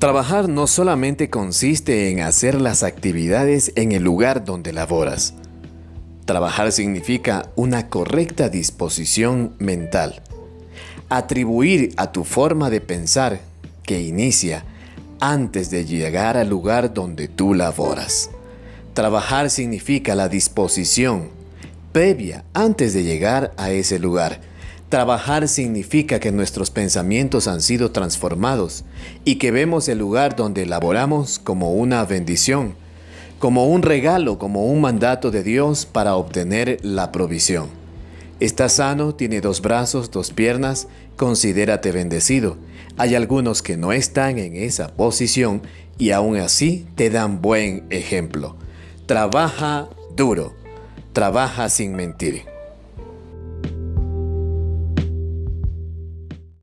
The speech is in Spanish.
Trabajar no solamente consiste en hacer las actividades en el lugar donde laboras. Trabajar significa una correcta disposición mental. Atribuir a tu forma de pensar que inicia antes de llegar al lugar donde tú laboras. Trabajar significa la disposición previa antes de llegar a ese lugar. Trabajar significa que nuestros pensamientos han sido transformados y que vemos el lugar donde laboramos como una bendición, como un regalo, como un mandato de Dios para obtener la provisión. Estás sano, tiene 2 brazos, 2 piernas, considérate bendecido. Hay algunos que no están en esa posición y aún así te dan buen ejemplo. Trabaja duro, trabaja sin mentir.